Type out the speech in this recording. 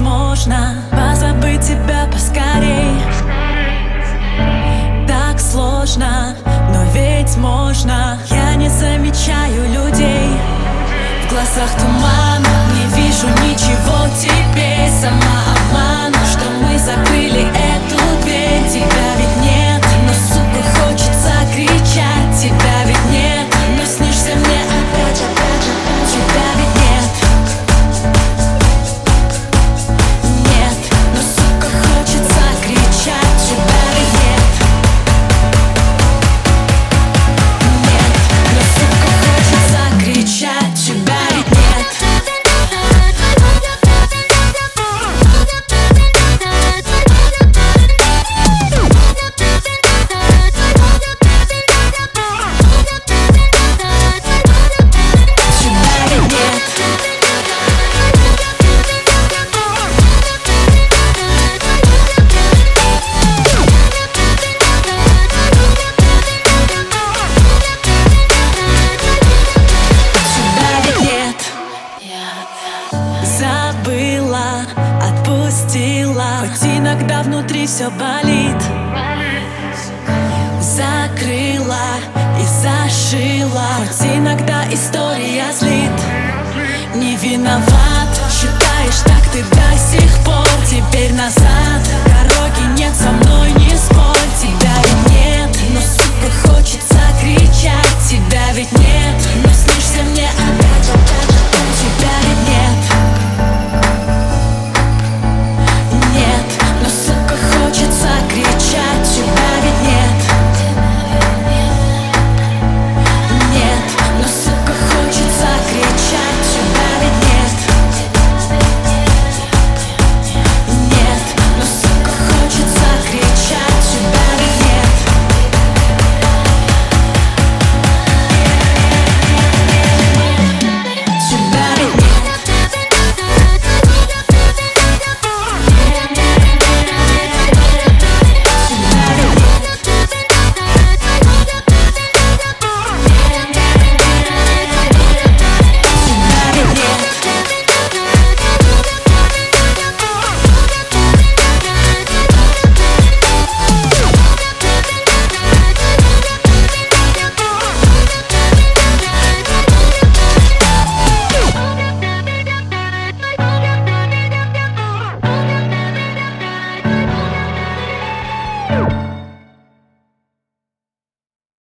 невозможно позабыть тебя поскорей. Так сложно, но ведь можно. Я не замечаю людей. В глазах туман, не вижу ничего теперь. Самообман, что мы закрыли эту дверь. Тебя ведь нет, но сука хочется кричать. Тебя ведь нет, но снишься мне опять, опять же. Тебя ведь иногда внутри все болит. Закрыла и зашила, хоть иногда история злит. Не виноват, считаешь так ты до сих пор. Теперь назад